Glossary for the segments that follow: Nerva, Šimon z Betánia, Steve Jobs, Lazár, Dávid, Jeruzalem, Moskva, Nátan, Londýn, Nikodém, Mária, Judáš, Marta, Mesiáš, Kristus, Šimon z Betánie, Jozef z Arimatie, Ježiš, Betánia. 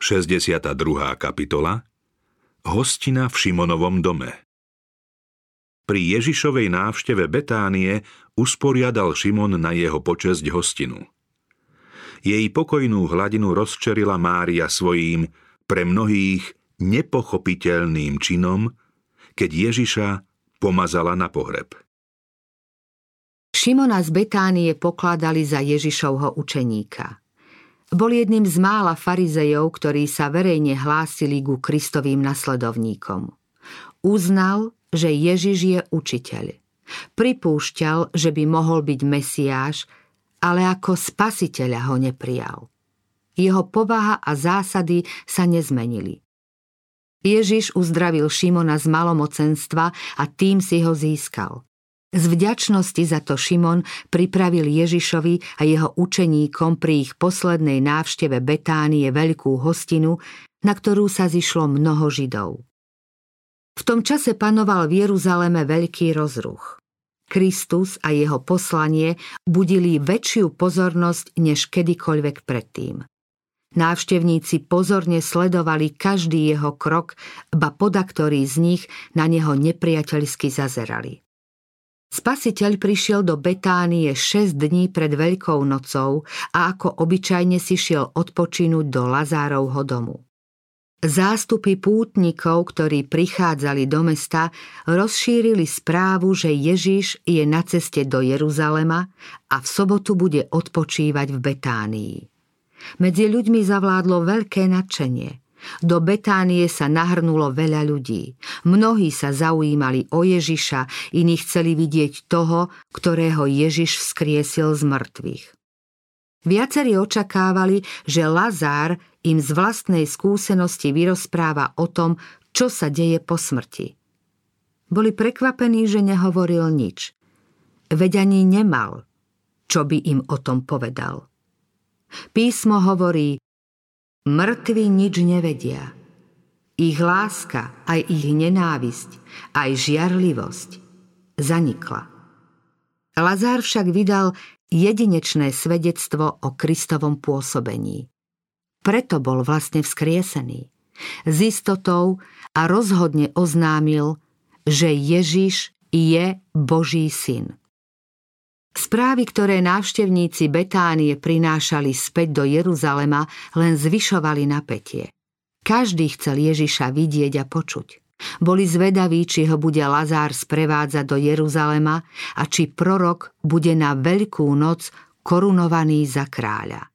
62. kapitola Hostina v Šimonovom dome. Pri Ježišovej návšteve Betánie usporiadal Šimon na jeho počesť hostinu. Jej pokojnú hladinu rozčerila Mária svojím pre mnohých nepochopiteľným činom, keď Ježiša pomazala na pohreb. Šimona z Betánie pokladali za Ježišovho učeníka. Bol jedným z mála farizejov, ktorí sa verejne hlásili ku Kristovým nasledovníkom. Uznal, že Ježiš je učiteľ. Pripúšťal, že by mohol byť Mesiáš, ale ako spasiteľa ho neprijal. Jeho povaha a zásady sa nezmenili. Ježiš uzdravil Šimona z malomocenstva a tým si ho získal. Z vďačnosti za to Šimon pripravil Ježišovi a jeho učeníkom pri ich poslednej návšteve Betánie veľkú hostinu, na ktorú sa zišlo mnoho Židov. V tom čase panoval v Jeruzaleme veľký rozruch. Kristus a jeho poslanie budili väčšiu pozornosť než kedykoľvek predtým. Návštevníci pozorne sledovali každý jeho krok, ba podaktorí z nich na neho nepriateľsky zazerali. Spasiteľ prišiel do Betánie 6 dní pred Veľkou nocou a ako obyčajne si šiel odpočinúť do Lazárovho domu. Zástupy pútnikov, ktorí prichádzali do mesta, rozšírili správu, že Ježiš je na ceste do Jeruzalema a v sobotu bude odpočívať v Betánii. Medzi ľuďmi zavládlo veľké nadšenie. Do Betánie sa nahrnulo veľa ľudí. Mnohí sa zaujímali o Ježiša, iní chceli vidieť toho, ktorého Ježiš vzkriesil z mŕtvych. Viacerí očakávali, že Lazár im z vlastnej skúsenosti vyrozpráva o tom, čo sa deje po smrti. Boli prekvapení, že nehovoril nič. Veď ani nemal, čo by im o tom povedal. Písmo hovorí: mŕtvi nič nevedia. Ich láska, aj ich nenávisť, aj žiarlivosť zanikla. Lazár však vydal jedinečné svedectvo o Kristovom pôsobení. Preto bol vlastne vzkriesený. S istotou a rozhodne oznámil, že Ježiš je Boží syn. Správy, ktoré návštevníci Betánie prinášali späť do Jeruzalema, len zvyšovali napätie. Každý chcel Ježiša vidieť a počuť. Boli zvedaví, či ho bude Lazár sprevádzať do Jeruzalema a či prorok bude na Veľkú noc korunovaný za kráľa.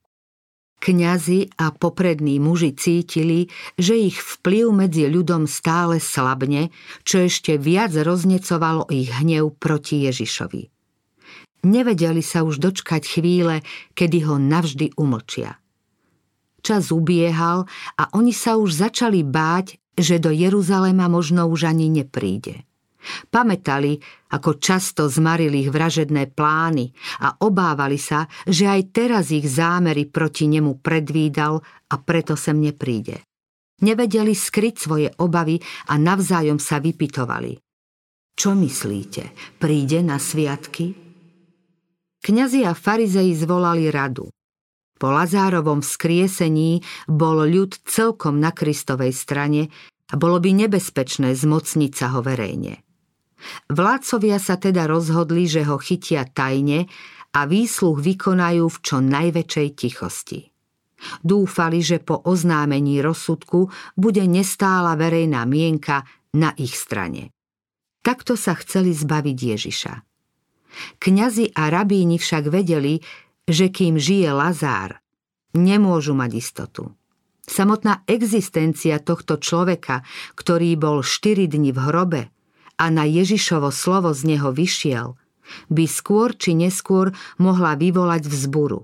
Kňazi a poprední muži cítili, že ich vplyv medzi ľuďom stále slabne, čo ešte viac roznecovalo ich hnev proti Ježišovi. Nevedeli sa už dočkať chvíle, kedy ho navždy umlčia. Čas ubiehal a oni sa už začali báť, že do Jeruzalema možno už ani nepríde. Pamätali, ako často zmarili ich vražedné plány a obávali sa, že aj teraz ich zámery proti nemu predvídal a preto sem nepríde. Nevedeli skryť svoje obavy a navzájom sa vypytovali. Čo myslíte, príde na sviatky? Kňazi a farizei zvolali radu. Po Lazárovom vzkriesení bol ľud celkom na Kristovej strane a bolo by nebezpečné zmocniť sa ho verejne. Vládcovia sa teda rozhodli, že ho chytia tajne a výsluh vykonajú v čo najväčšej tichosti. Dúfali, že po oznámení rozsudku bude nestála verejná mienka na ich strane. Takto sa chceli zbaviť Ježiša. Kňazi a rabíni však vedeli, že kým žije Lazár, nemôžu mať istotu. Samotná existencia tohto človeka, ktorý bol 4 dni v hrobe a na Ježišovo slovo z neho vyšiel, by skôr či neskôr mohla vyvolať vzburu.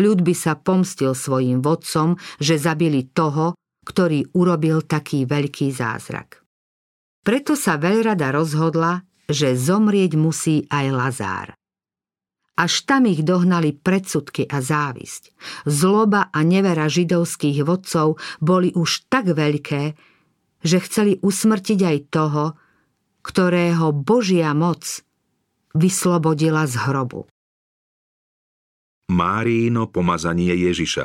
Ľud by sa pomstil svojim vodcom, že zabili toho, ktorý urobil taký veľký zázrak. Preto sa veľrada rozhodla, že zomrieť musí aj Lazár. Až tam ich dohnali predsudky a závisť. Zloba a nevera židovských vodcov boli už tak veľké, že chceli usmrtiť aj toho, ktorého Božia moc vyslobodila z hrobu. Máriino pomazanie Ježiša.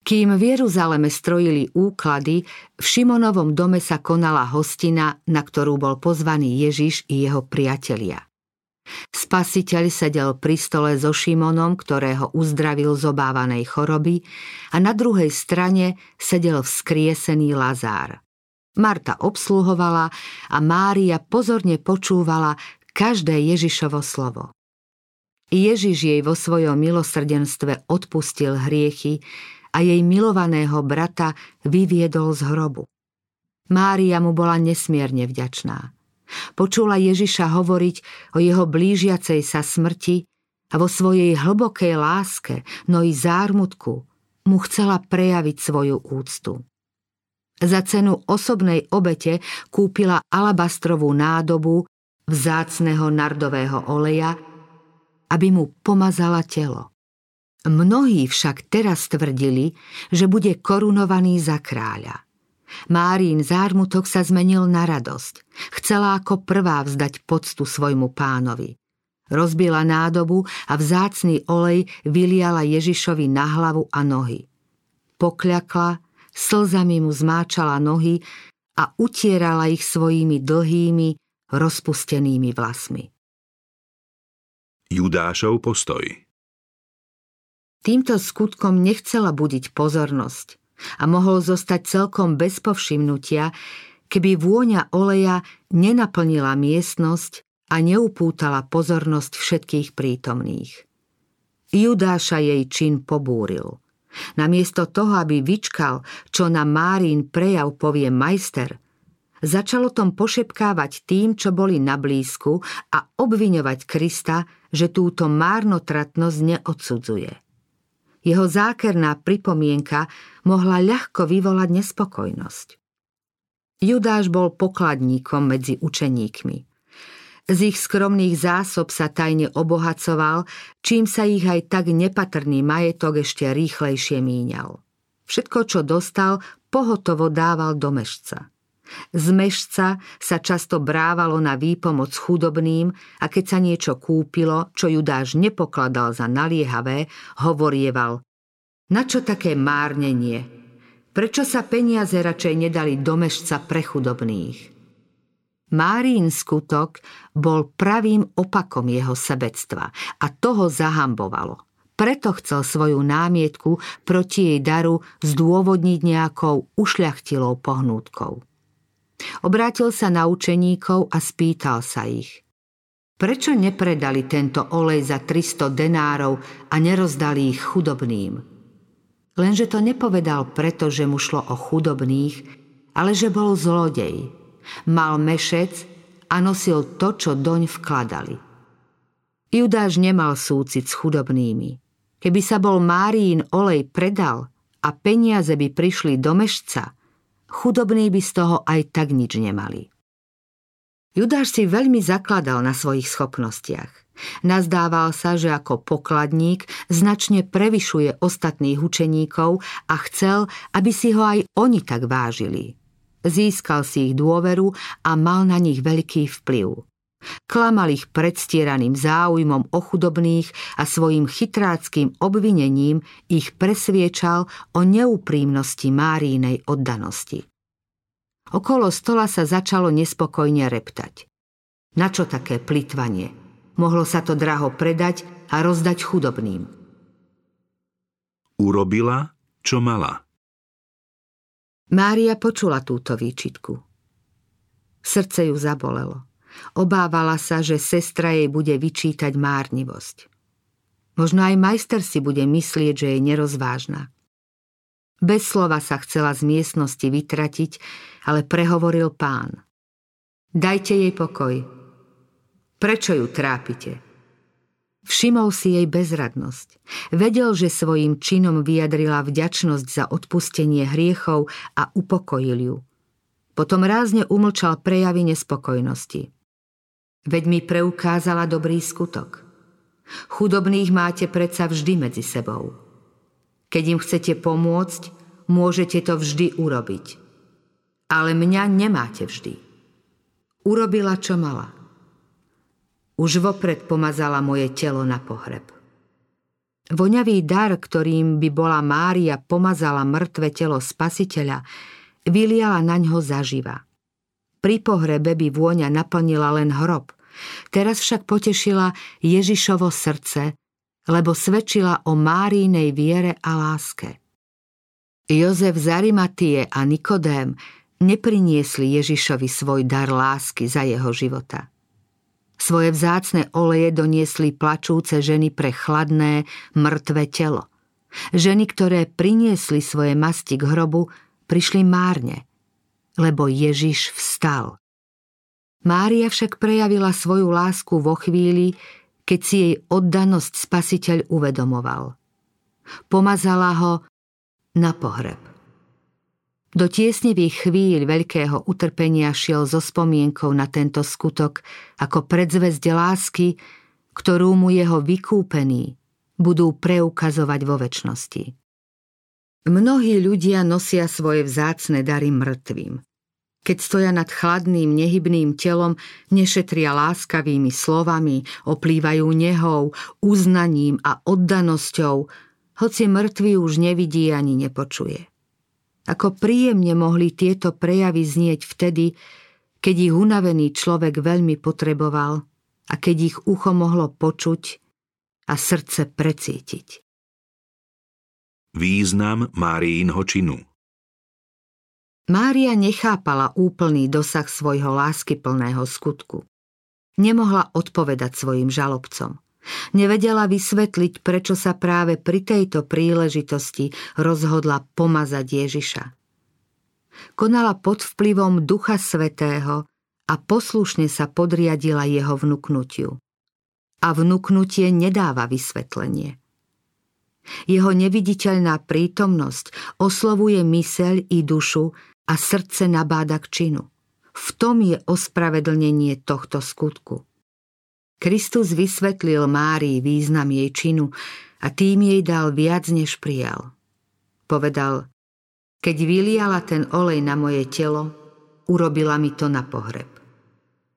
Kým v Jeruzaleme strojili úklady, v Šimonovom dome sa konala hostina, na ktorú bol pozvaný Ježiš i jeho priatelia. Spasiteľ sedel pri stole so Šimonom, ktorého uzdravil z obávanej choroby, a na druhej strane sedel vzkriesený Lazár. Marta obsluhovala a Mária pozorne počúvala každé Ježišovo slovo. Ježiš jej vo svojom milosrdenstve odpustil hriechy a jej milovaného brata vyviedol z hrobu. Mária mu bola nesmierne vďačná. Počula Ježiša hovoriť o jeho blížiacej sa smrti a vo svojej hlbokej láske, no i zármutku, mu chcela prejaviť svoju úctu. Za cenu osobnej obete kúpila alabastrovú nádobu vzácneho nardového oleja, aby mu pomazala telo. Mnohí však teraz tvrdili, že bude korunovaný za kráľa. Márin zármutok sa zmenil na radosť. Chcela ako prvá vzdať poctu svojmu pánovi. Rozbila nádobu a vzácny olej vyliala Ježišovi na hlavu a nohy. Pokľakla, slzami mu zmáčala nohy a utierala ich svojimi dlhými, rozpustenými vlasmi. Judášov postoj. Týmto skutkom nechcela budiť pozornosť a mohol zostať celkom bez povšimnutia, keby vôňa oleja nenaplnila miestnosť a neupútala pozornosť všetkých prítomných. Judáša jej čin pobúril. Namiesto toho, aby vyčkal, čo na Márin prejav povie majster, začalo tom pošepkávať tým, čo boli na blízku, a obviňovať Krista, že túto márnotratnosť neodsudzuje. Jeho zákerná pripomienka mohla ľahko vyvolať nespokojnosť. Judáš bol pokladníkom medzi učeníkmi. Z ich skromných zásob sa tajne obohacoval, čím sa ich aj tak nepatrný majetok ešte rýchlejšie míňal. Všetko, čo dostal, pohotovo dával do mešca. Z mešca sa často brávalo na výpomoc chudobným, a keď sa niečo kúpilo, čo Judáš nepokladal za naliehavé, hovorieval: načo také márnenie? Prečo sa peniaze radšej nedali do mešca pre chudobných? Márin skutok bol pravým opakom jeho sebectva a toho zahambovalo. Preto chcel svoju námietku proti jej daru zdôvodniť nejakou ušľachtilou pohnútkou. Obrátil sa na učeníkov a spýtal sa ich: prečo nepredali tento olej za 300 denárov a nerozdali ich chudobným? Lenže to nepovedal preto, že mu šlo o chudobných, ale že bol zlodej. Mal mešec a nosil to, čo doň vkladali. Judáš nemal súcit s chudobnými. Keby sa bol Máriin olej predal a peniaze by prišli do mešca, chudobní by z toho aj tak nič nemali. Judáš si veľmi zakladal na svojich schopnostiach. Nazdával sa, že ako pokladník značne prevyšuje ostatných učeníkov a chcel, aby si ho aj oni tak vážili. Získal si ich dôveru a mal na nich veľký vplyv. Klamal ich predstieraným záujmom o chudobných a svojim chytráckým obvinením ich presviečal o neúprimnosti Márinej oddanosti. Okolo stola sa začalo nespokojne reptať. Načo také plytvanie? Mohlo sa to draho predať a rozdať chudobným. Urobila, čo mala. Mária počula túto výčitku. Srdce ju zabolelo. Obávala sa, že sestra jej bude vyčítať márnivosť. Možno aj majster si bude myslieť, že je nerozvážna. Bez slova sa chcela z miestnosti vytratiť, ale prehovoril pán: dajte jej pokoj. Prečo ju trápite? Všimol si jej bezradnosť. Vedel, že svojím činom vyjadrila vďačnosť za odpustenie hriechov a upokojil ju. Potom rázne umlčal prejavy nespokojnosti. Veď mi preukázala dobrý skutok. Chudobných máte predsa vždy medzi sebou. Keď im chcete pomôcť, môžete to vždy urobiť. Ale mňa nemáte vždy. Urobila, čo mala. Už vopred pomazala moje telo na pohreb. Voňavý dar, ktorým by bola Mária pomazala mŕtve telo Spasiteľa, vyliala na ňo zaživa. Pri pohrebe by vôňa naplnila len hrob. Teraz však potešila Ježišovo srdce, lebo svedčila o Márinej viere a láske. Jozef z Arimatie a Nikodém nepriniesli Ježišovi svoj dar lásky za jeho života. Svoje vzácne oleje doniesli plačúce ženy pre chladné, mŕtve telo. Ženy, ktoré priniesli svoje masti k hrobu, prišli márne, lebo Ježiš vstal. Mária však prejavila svoju lásku vo chvíli, keď si jej oddanosť Spasiteľ uvedomoval. Pomazala ho na pohreb. Do tiesnivých chvíľ veľkého utrpenia šiel so spomienkou na tento skutok ako predzvesť lásky, ktorú mu jeho vykúpení budú preukazovať vo večnosti. Mnohí ľudia nosia svoje vzácne dary mŕtvým. Keď stoja nad chladným, nehybným telom, nešetria láskavými slovami, oplývajú nehou, uznaním a oddanosťou, hoci mŕtvy už nevidí ani nepočuje. Ako príjemne mohli tieto prejavy znieť vtedy, keď ich unavený človek veľmi potreboval a keď ich ucho mohlo počuť a srdce precítiť. Význam Máriinho činu. Mária nechápala úplný dosah svojho láskyplného skutku. Nemohla odpovedať svojim žalobcom. Nevedela vysvetliť, prečo sa práve pri tejto príležitosti rozhodla pomazať Ježiša. Konala pod vplyvom Ducha Svätého a poslušne sa podriadila jeho vnuknutiu. A vnuknutie nedáva vysvetlenie. Jeho neviditeľná prítomnosť oslovuje myseľ i dušu a srdce nabáda k činu. V tom je ospravedlnenie tohto skutku. Kristus vysvetlil Márii význam jej činu a tým jej dal viac, než prijal. Povedal: keď vyliala ten olej na moje telo, urobila mi to na pohreb.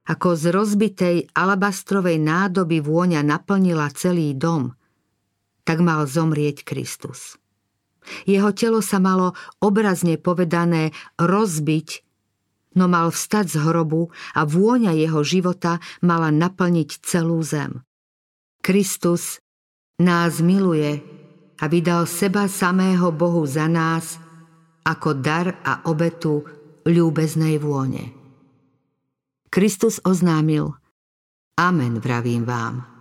Ako z rozbitej alabastrovej nádoby vôňa naplnila celý dom, tak mal zomrieť Kristus. Jeho telo sa malo, obrazne povedané, rozbiť, no mal vstať z hrobu a vôňa jeho života mala naplniť celú zem. Kristus nás miluje a vydal seba samého Bohu za nás ako dar a obetu ľúbeznej vône. Kristus oznámil: amen, vravím vám.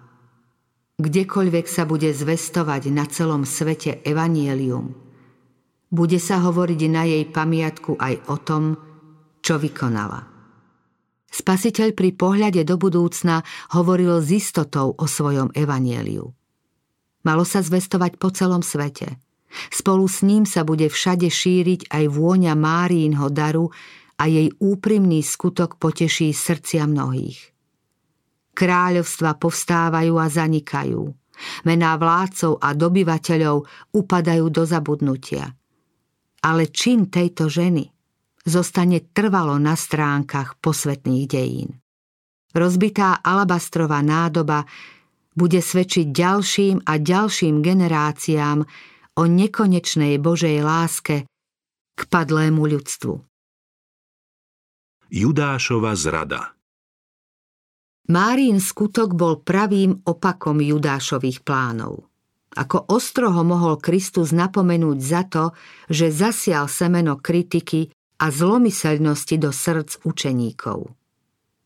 Kdekoľvek sa bude zvestovať na celom svete evanjelium, bude sa hovoriť na jej pamiatku aj o tom, čo vykonala. Spasiteľ pri pohľade do budúcna hovoril s istotou o svojom evanjeliu. Malo sa zvestovať po celom svete. Spolu s ním sa bude všade šíriť aj vôňa Máriinho daru a jej úprimný skutok poteší srdcia mnohých. Kráľovstva povstávajú a zanikajú. Mená vládcov a dobyvateľov upadajú do zabudnutia. Ale čin tejto ženy zostane trvalo na stránkach posvetných dejín. Rozbitá alabastrová nádoba bude svedčiť ďalším a ďalším generáciám o nekonečnej Božej láske k padlému ľudstvu. Judášova zrada. Máriin skutok bol pravým opakom Judášových plánov. Ako ostro ho mohol Kristus napomenúť za to, že zasial semeno kritiky a zlomyselnosti do srdc učeníkov.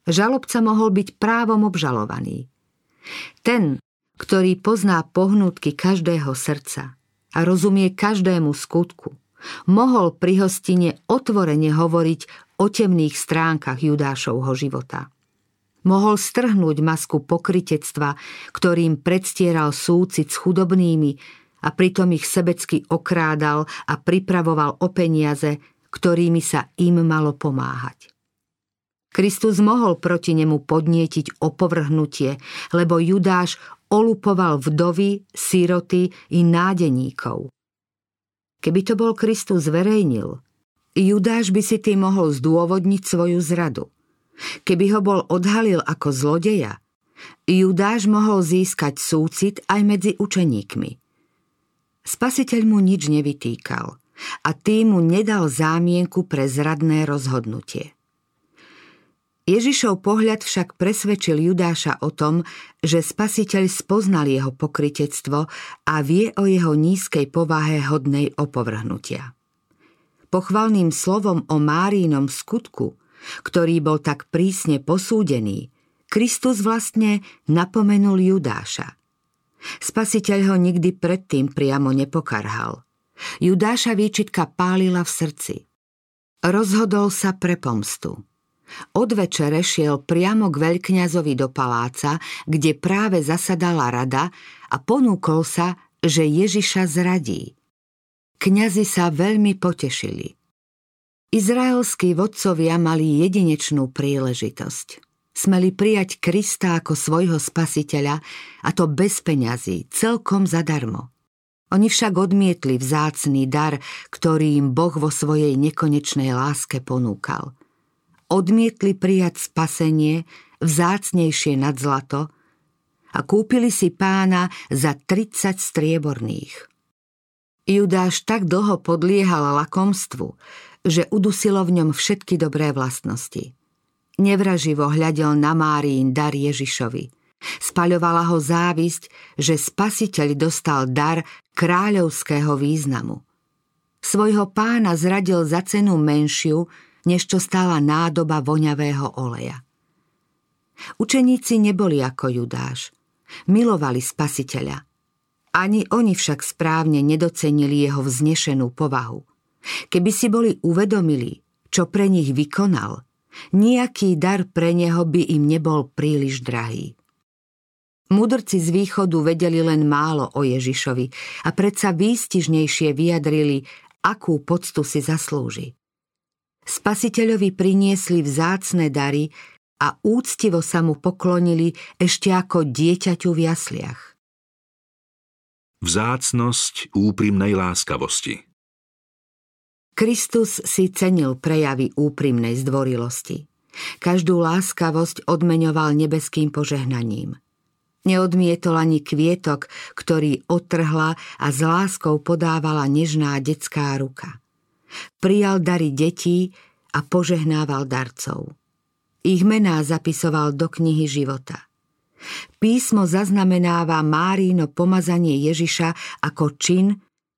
Žalobca mohol byť právom obžalovaný. Ten, ktorý pozná pohnútky každého srdca a rozumie každému skutku, mohol pri hostine otvorene hovoriť o temných stránkach Judášovho života. Mohol strhnúť masku pokrytectva, ktorým predstieral súcit s chudobnými a pritom ich sebecky okrádal a pripravoval o peniaze, ktorými sa im malo pomáhať. Kristus mohol proti nemu podnietiť opovrhnutie, lebo Judáš olupoval vdovy, siroty i nádeníkov. Keby to bol Kristus zverejnil, Judáš by si tým mohol zdôvodniť svoju zradu. Keby ho bol odhalil ako zlodeja, Judáš mohol získať súcit aj medzi učeníkmi. Spasiteľ mu nič nevytýkal a tým mu nedal zámienku pre zradné rozhodnutie. Ježišov pohľad však presvedčil Judáša o tom, že Spasiteľ spoznal jeho pokrytectvo a vie o jeho nízkej povahe hodnej opovrhnutia. Pochvalným slovom o Máriinom skutku, ktorý bol tak prísne posúdený, Kristus vlastne napomenul Judáša. Spasiteľ ho nikdy predtým priamo nepokarhal. Judáša výčitka pálila v srdci. Rozhodol sa pre pomstu. Od večere šiel priamo k veľkňazovi do paláca, kde práve zasadala rada, a ponúkol sa, že Ježiša zradí. Kňazi sa veľmi potešili. Izraelskí vodcovia mali jedinečnú príležitosť. Smeli prijať Krista ako svojho spasiteľa, a to bez peňazí, celkom zadarmo. Oni však odmietli vzácny dar, ktorý im Boh vo svojej nekonečnej láske ponúkal. Odmietli prijať spasenie, vzácnejšie nad zlato, a kúpili si Pána za 30 strieborných. Judáš tak dlho podliehal lakomstvu, že udusilo v ňom všetky dobré vlastnosti. Nevraživo hľadel na Máriin dar Ježišovi. Spaľovala ho závisť, že Spasiteľ dostal dar kráľovského významu. Svojho Pána zradil za cenu menšiu, než čo stála nádoba voňavého oleja. Učeníci neboli ako Judáš. Milovali Spasiteľa. Ani oni však správne nedocenili jeho vznešenú povahu. Keby si boli uvedomili, čo pre nich vykonal, nejaký dar pre neho by im nebol príliš drahý. Mudrci z východu vedeli len málo o Ježišovi a predsa výstižnejšie vyjadrili, akú poctu si zaslúži. Spasiteľovi priniesli vzácne dary a úctivo sa mu poklonili ešte ako dieťaťu v jasliach. Vzácnosť úprimnej láskavosti. Kristus si cenil prejavy úprimnej zdvorilosti. Každú láskavosť odmeňoval nebeským požehnaním. Neodmietol ani kvietok, ktorý otrhla a s láskou podávala nežná detská ruka. Prijal dary detí a požehnával darcov. Ich mená zapisoval do knihy života. Písmo zaznamenáva Márino pomazanie Ježiša ako čin,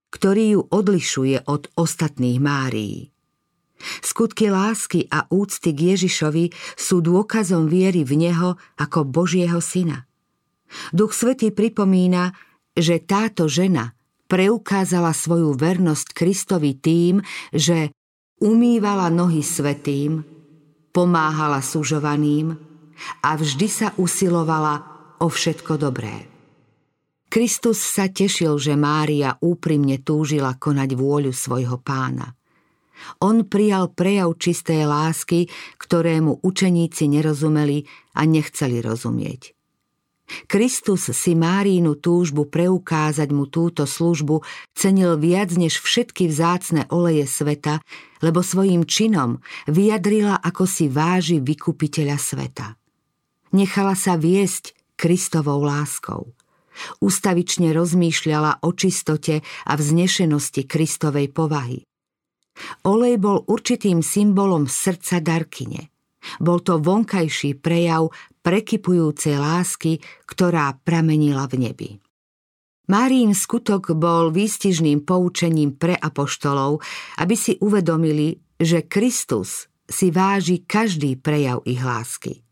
ktorý ju odlišuje od ostatných Márií. Skutky lásky a úcty k Ježišovi sú dôkazom viery v neho ako Božieho syna. Duch Svätý pripomína, že táto žena preukázala svoju vernosť Kristovi tým, že umývala nohy svätým, pomáhala sužovaným a vždy sa usilovala o všetko dobré. Kristus sa tešil, že Mária úprimne túžila konať vôľu svojho Pána. On prijal prejav čistej lásky, ktorému učeníci nerozumeli a nechceli rozumieť. Kristus si Máriinu túžbu preukázať mu túto službu cenil viac než všetky vzácne oleje sveta, lebo svojím činom vyjadrila, ako si váži vykupiteľa sveta. Nechala sa viesť Kristovou láskou. Ustavične rozmýšľala o čistote a vznešenosti Kristovej povahy. Olej bol určitým symbolom srdca darkyne. Bol to vonkajší prejav prekypujúcej lásky, ktorá pramenila v nebi. Máriin skutok bol výstižným poučením pre apoštolov, aby si uvedomili, že Kristus si váži každý prejav ich lásky.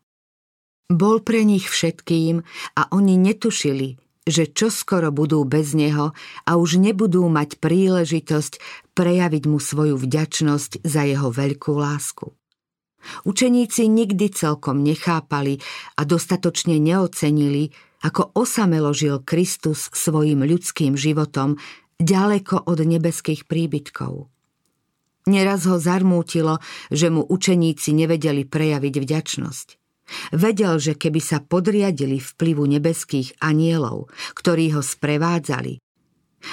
Bol pre nich všetkým a oni netušili, že čoskoro budú bez neho a už nebudú mať príležitosť prejaviť mu svoju vďačnosť za jeho veľkú lásku. Učeníci nikdy celkom nechápali a dostatočne neocenili, ako osamelo žil Kristus svojim ľudským životom ďaleko od nebeských príbytkov. Neraz ho zarmútilo, že mu učeníci nevedeli prejaviť vďačnosť. Vedel, že keby sa podriadili vplyvu nebeských anielov, ktorí ho sprevádzali,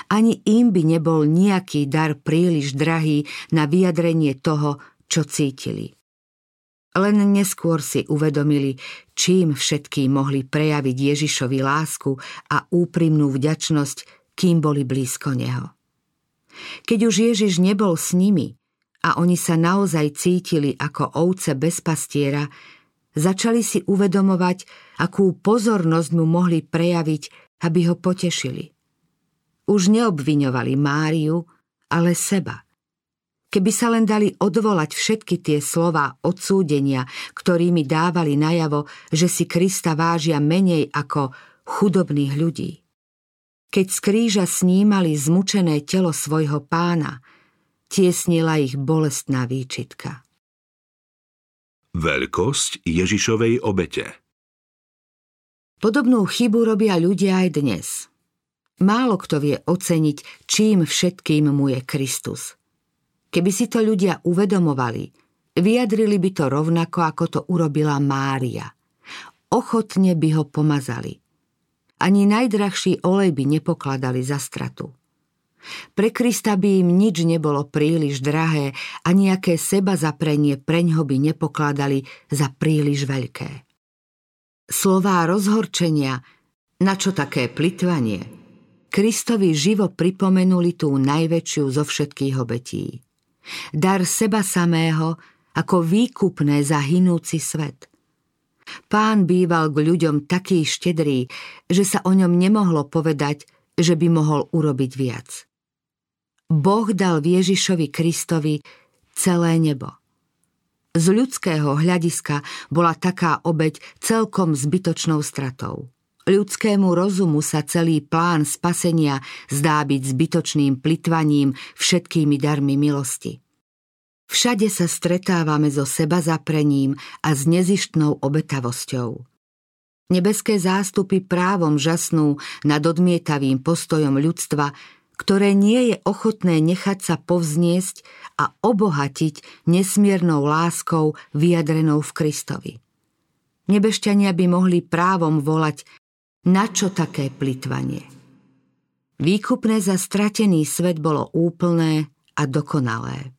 ani im by nebol nejaký dar príliš drahý na vyjadrenie toho, čo cítili. Len neskôr si uvedomili, čím všetkým mohli prejaviť Ježišovi lásku a úprimnú vďačnosť, kým boli blízko neho. Keď už Ježiš nebol s nimi a oni sa naozaj cítili ako ovce bez pastiera, začali si uvedomovať, akú pozornosť mu mohli prejaviť, aby ho potešili. Už neobviňovali Máriu, ale seba. Keby sa len dali odvolať všetky tie slová odsúdenia, ktorými dávali najavo, že si Krista vážia menej ako chudobných ľudí. Keď z kríža snímali zmučené telo svojho pána, tiesnila ich bolestná výčitka. Veľkosť Ježišovej obete. Podobnú chybu robia ľudia aj dnes. Málo kto vie oceniť, čím všetkým mu je Kristus. Keby si to ľudia uvedomovali, vyjadrili by to rovnako, ako to urobila Mária. Ochotne by ho pomazali. Ani najdrahší olej by nepokladali za stratu. Pre Krista by im nič nebolo príliš drahé a nejaké sebazaprenie preňho by nepokladali za príliš veľké. Slová rozhorčenia, na čo také plytvanie, Kristovi živo pripomenuli tú najväčšiu zo všetkých obetí. Dar seba samého ako výkupné za hynúci svet. Pán býval k ľuďom taký štedrý, že sa o ňom nemohlo povedať, že by mohol urobiť viac. Boh dal Ježišovi Kristovi celé nebo. Z ľudského hľadiska bola taká obeť celkom zbytočnou stratou. Ľudskému rozumu sa celý plán spasenia zdá byť zbytočným plytvaním všetkými darmi milosti. Všade sa stretávame so sebazaprením a s nezištnou obetavosťou. Nebeské zástupy právom žasnú nad odmietavým postojom ľudstva, ktoré nie je ochotné nechať sa povzniesť a obohatiť nesmiernou láskou vyjadrenou v Kristovi. Nebešťania by mohli právom volať, na čo také plytvanie. Výkupné za stratený svet bolo úplné a dokonalé.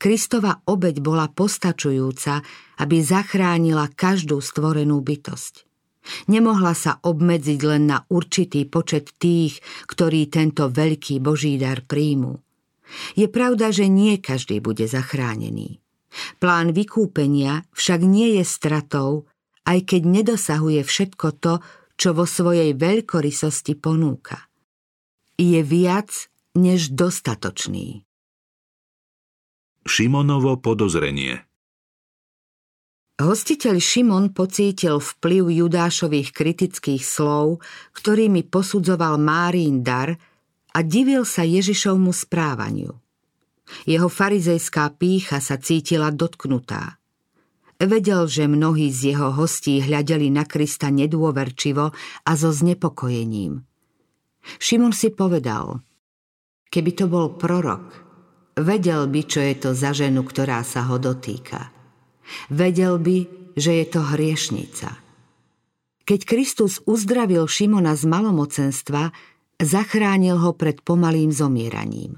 Kristova obeť bola postačujúca, aby zachránila každú stvorenú bytosť. Nemohla sa obmedziť len na určitý počet tých, ktorí tento veľký Boží dar príjmu. Je pravda, že nie každý bude zachránený. Plán vykúpenia však nie je stratou, aj keď nedosahuje všetko to, čo vo svojej veľkorysosti ponúka. Je viac než dostatočný. Šimonovo podozrenie. Hostiteľ Šimon pocítil vplyv Judášových kritických slov, ktorými posudzoval Márin dar a divil sa Ježišovmu správaniu. Jeho farizejská pýcha sa cítila dotknutá. Vedel, že mnohí z jeho hostí hľadeli na Krista nedôverčivo a so znepokojením. Šimon si povedal, keby to bol prorok, vedel by, čo je to za ženu, ktorá sa ho dotýka. Vedel by, že je to hriešnica. Keď Kristus uzdravil Šimona z malomocenstva, zachránil ho pred pomalým zomieraním.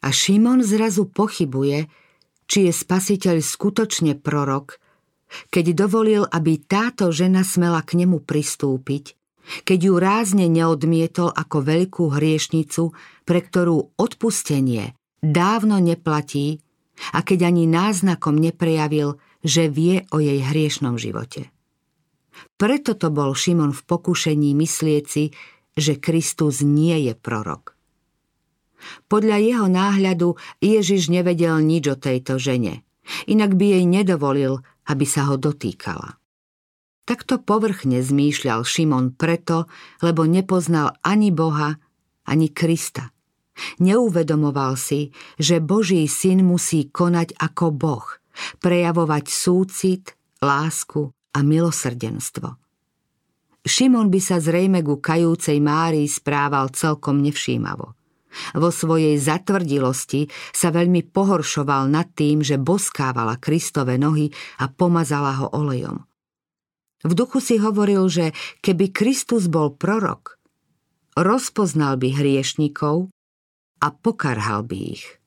A Šimon zrazu pochybuje, či je spasiteľ skutočne prorok, keď dovolil, aby táto žena smela k nemu pristúpiť, keď ju rázne neodmietol ako veľkú hriešnicu, pre ktorú odpustenie dávno neplatí a keď ani náznakom neprejavil, že vie o jej hriešnom živote. Preto to bol Šimon v pokušení myslieť si, že Kristus nie je prorok. Podľa jeho náhľadu Ježiš nevedel nič o tejto žene, inak by jej nedovolil, aby sa ho dotýkala. Takto povrchne zmýšľal Šimon preto, lebo nepoznal ani Boha, ani Krista. Neuvedomoval si, že Boží syn musí konať ako Boh, prejavovať súcit, lásku a milosrdenstvo. Šimon by sa zrejme ku kajúcej Márii správal celkom nevšímavo. Vo svojej zatvrdilosti sa veľmi pohoršoval nad tým, že boskávala Kristove nohy a pomazala ho olejom. V duchu si hovoril, že keby Kristus bol prorok, rozpoznal by hriešnikov a pokarhal by ich.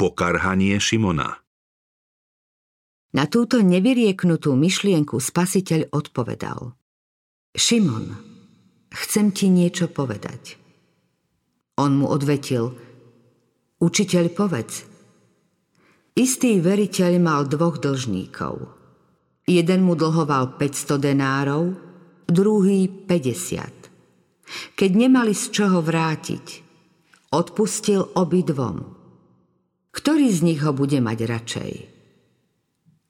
Pokarhanie Šimona. Na túto nevyrieknutú myšlienku spasiteľ odpovedal. Šimon, chcem ti niečo povedať. On mu odvetil, učiteľ, povedz. Istý veriteľ mal dvoch dlžníkov. Jeden mu dlhoval 500 denárov, druhý 50. Keď nemali z čoho vrátiť, odpustil obidvom. Ktorý z nich ho bude mať radšej?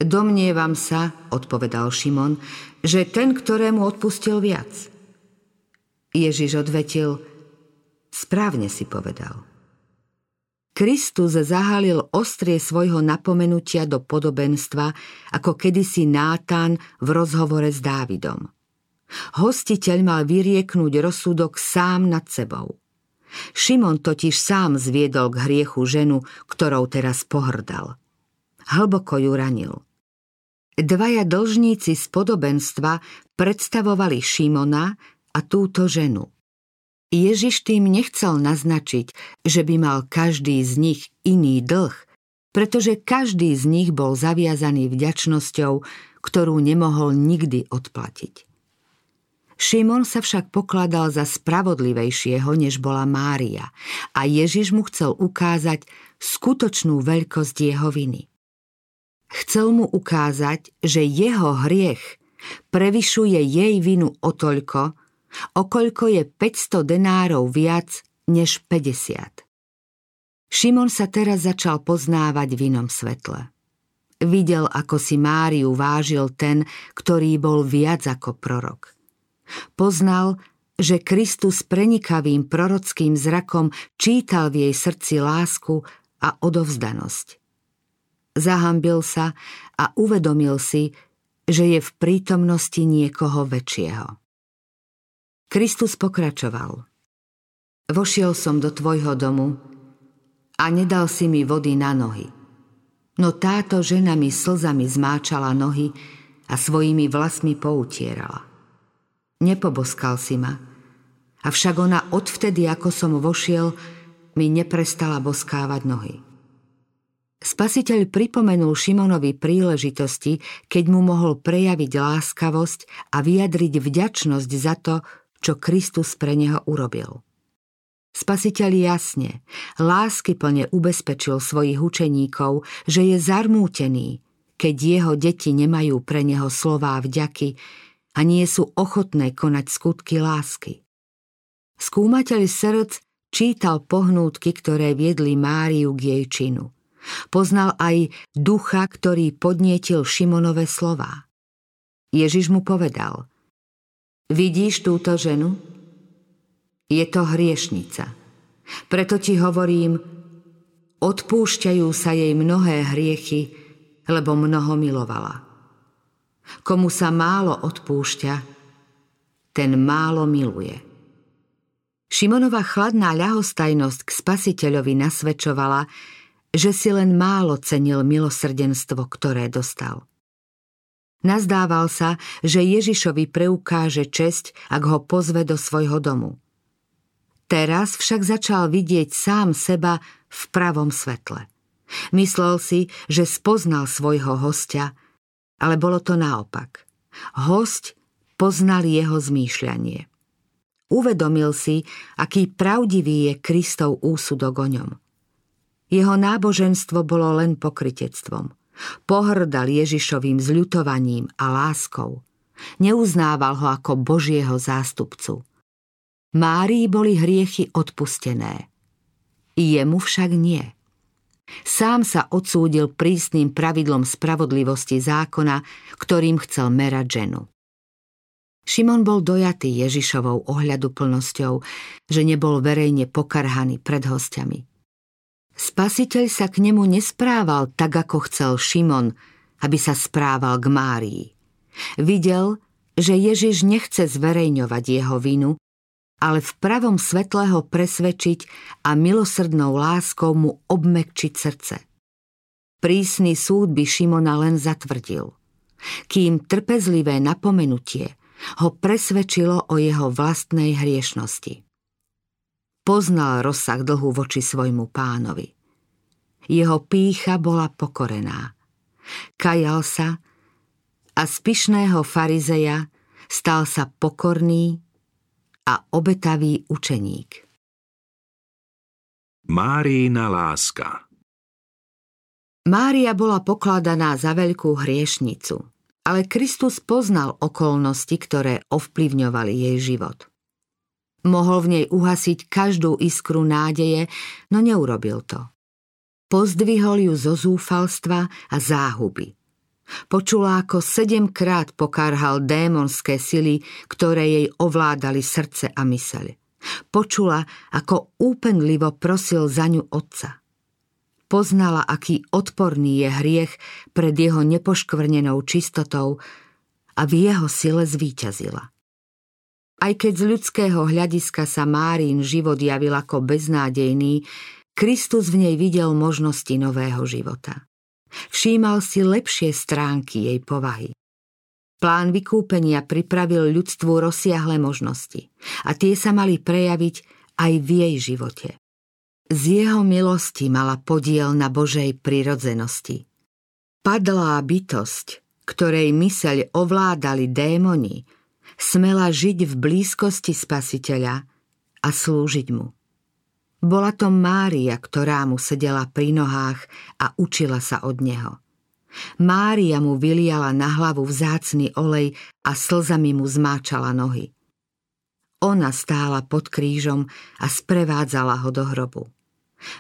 Domnievam sa, odpovedal Šimon, že ten, ktorému odpustil viac. Ježiš odvetil, správne si povedal. Kristus zahalil ostrie svojho napomenutia do podobenstva, ako kedysi Nátan v rozhovore s Dávidom. Hostiteľ mal vyrieknúť rozsudok sám nad sebou. Šimon totiž sám zviedol k hriechu ženu, ktorou teraz pohrdal. Hlboko ju ranil. Dvaja dlžníci z podobenstva predstavovali Šimona a túto ženu. Ježiš tým nechcel naznačiť, že by mal každý z nich iný dlh, pretože každý z nich bol zaviazaný vďačnosťou, ktorú nemohol nikdy odplatiť. Šimon sa však pokladal za spravodlivejšieho, než bola Mária, a Ježiš mu chcel ukázať skutočnú veľkosť jeho viny. Chcel mu ukázať, že jeho hriech prevyšuje jej vinu o toľko, okoľko je 500 denárov viac než 50. Šimon sa teraz začal poznávať v inom svetle. Videl, ako si Máriu vážil ten, ktorý bol viac ako prorok. Poznal, že Kristus prenikavým prorockým zrakom čítal v jej srdci lásku a odovzdanosť. Zahanbil sa a uvedomil si, že je v prítomnosti niekoho väčšieho. Kristus pokračoval. Vošiel som do tvojho domu a nedal si mi vody na nohy. No táto žena mi slzami zmáčala nohy a svojimi vlasmi poutierala. Nepoboskal si ma, avšak ona odvtedy, ako som vošiel, mi neprestala boskávať nohy. Spasiteľ pripomenul Šimonovi príležitosti, keď mu mohol prejaviť láskavosť a vyjadriť vďačnosť za to, čo Kristus pre neho urobil. Spasiteľ jasne, láskyplne ubezpečil svojich učeníkov, že je zarmútený, keď jeho deti nemajú pre neho slová vďaky a nie sú ochotné konať skutky lásky. Skúmateľ srdc čítal pohnútky, ktoré viedli Máriu k jej činu. Poznal aj ducha, ktorý podnietil Šimonove slová. Ježiš mu povedal, vidíš túto ženu? Je to hriešnica. Preto ti hovorím, odpúšťajú sa jej mnohé hriechy, lebo mnoho milovala. Komu sa málo odpúšťa, ten málo miluje. Šimonova chladná ľahostajnosť k Spasiteľovi nasvedčovala, že si len málo cenil milosrdenstvo, ktoré dostal. Nazdával sa, že Ježišovi preukáže česť, ak ho pozve do svojho domu. Teraz však začal vidieť sám seba v pravom svetle. Myslel si, že spoznal svojho hostia, ale bolo to naopak. Hosť poznal jeho zmýšľanie. Uvedomil si, aký pravdivý je Kristov úsudok o ňom. Jeho náboženstvo bolo len pokrytectvom. Pohrdal Ježišovým zľutovaním a láskou. Neuznával ho ako Božieho zástupcu. Márii boli hriechy odpustené. Jemu však nie. Sám sa odsúdil prísnym pravidlom spravodlivosti zákona, ktorým chcel merať ženu. Šimon bol dojatý Ježišovou ohľaduplnosťou, že nebol verejne pokarhaný pred hostiami. Spasiteľ sa k nemu nesprával tak, ako chcel Šimon, aby sa správal k Márii. Videl, že Ježiš nechce zverejňovať jeho vinu, ale v pravom svetle ho presvedčiť a milosrdnou láskou mu obmäkčiť srdce. Prísny súd by Šimona len zatvrdil, kým trpezlivé napomenutie ho presvedčilo o jeho vlastnej hriešnosti. Poznal rozsah dlhu voči svojmu pánovi. Jeho pýcha bola pokorená. Kajal sa a z pyšného farizeja stal sa pokorný a obetavý učeník. Máriina láska. Mária bola pokladaná za veľkú hriešnicu, ale Kristus poznal okolnosti, ktoré ovplyvňovali jej život. Mohol v nej uhasiť každú iskru nádeje, no neurobil to. Pozdvihol ju zo zúfalstva a záhuby. Počula, ako 7-krát pokarhal démonské sily, ktoré jej ovládali srdce a myseľ. Počula, ako úpenlivo prosil za ňu otca. Poznala, aký odporný je hriech pred jeho nepoškvrnenou čistotou a v jeho sile zvíťazila. Aj keď z ľudského hľadiska sa Márin život javil ako beznádejný, Kristus v nej videl možnosti nového života. Všímal si lepšie stránky jej povahy. Plán vykúpenia pripravil ľudstvu rozsiahle možnosti a tie sa mali prejaviť aj v jej živote. Z jeho milosti mala podiel na Božej prirodzenosti. Padlá bytosť, ktorej myseľ ovládali démoni, smela žiť v blízkosti Spasiteľa a slúžiť mu. Bola to Mária, ktorá mu sedela pri nohách a učila sa od neho. Mária mu vyliala na hlavu vzácny olej a slzami mu zmáčala nohy. Ona stála pod krížom a sprevádzala ho do hrobu.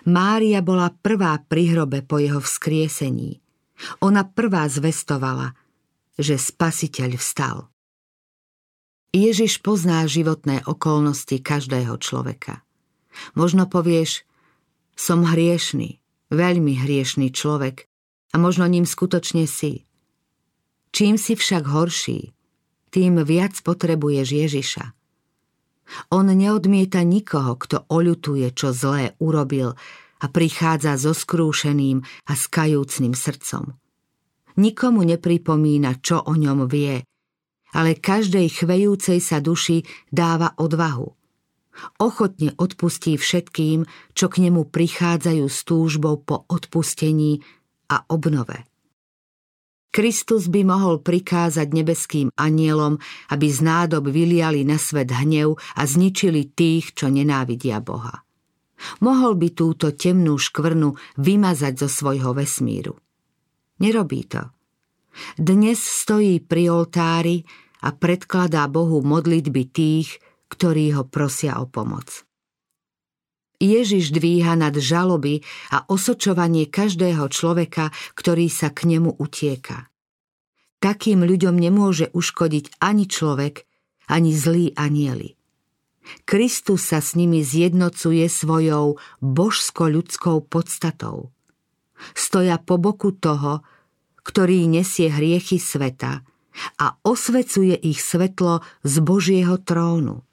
Mária bola prvá pri hrobe po jeho vzkriesení. Ona prvá zvestovala, že Spasiteľ vstal. Ježiš pozná životné okolnosti každého človeka. Možno povieš, som hriešny, veľmi hriešny človek a možno ním skutočne si. Čím si však horší, tým viac potrebuješ Ježiša. On neodmieta nikoho, kto oľutuje, čo zlé urobil a prichádza so skrúšeným a skajúcným srdcom. Nikomu nepripomína, čo o ňom vie, ale každej chvejúcej sa duši dáva odvahu. Ochotne odpustí všetkým, čo k nemu prichádzajú s túžbou po odpustení a obnove. Kristus by mohol prikázať nebeským anielom, aby z nádob vyliali na svet hnev a zničili tých, čo nenávidia Boha. Mohol by túto temnú škvrnu vymazať zo svojho vesmíru. Nerobí to. Dnes stojí pri oltári a predkladá Bohu modlitby tých, ktorí ho prosia o pomoc. Ježiš dvíha nad žaloby a osočovanie každého človeka, ktorý sa k nemu utieka. Takým ľuďom nemôže uškodiť ani človek, ani zlí anjeli. Kristus sa s nimi zjednocuje svojou božsko-ľudskou podstatou. Stoja po boku toho, ktorý nesie hriechy sveta a osvecuje ich svetlo z Božieho trónu.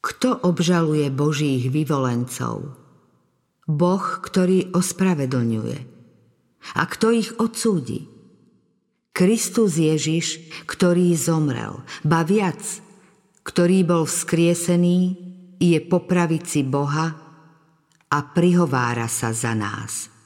Kto obžaluje Božích vyvolencov? Boh, ktorý ospravedlňuje. A kto ich odsúdi? Kristus Ježiš, ktorý zomrel, ba viac, ktorý bol vzkriesený, je po pravici Boha a prihovára sa za nás.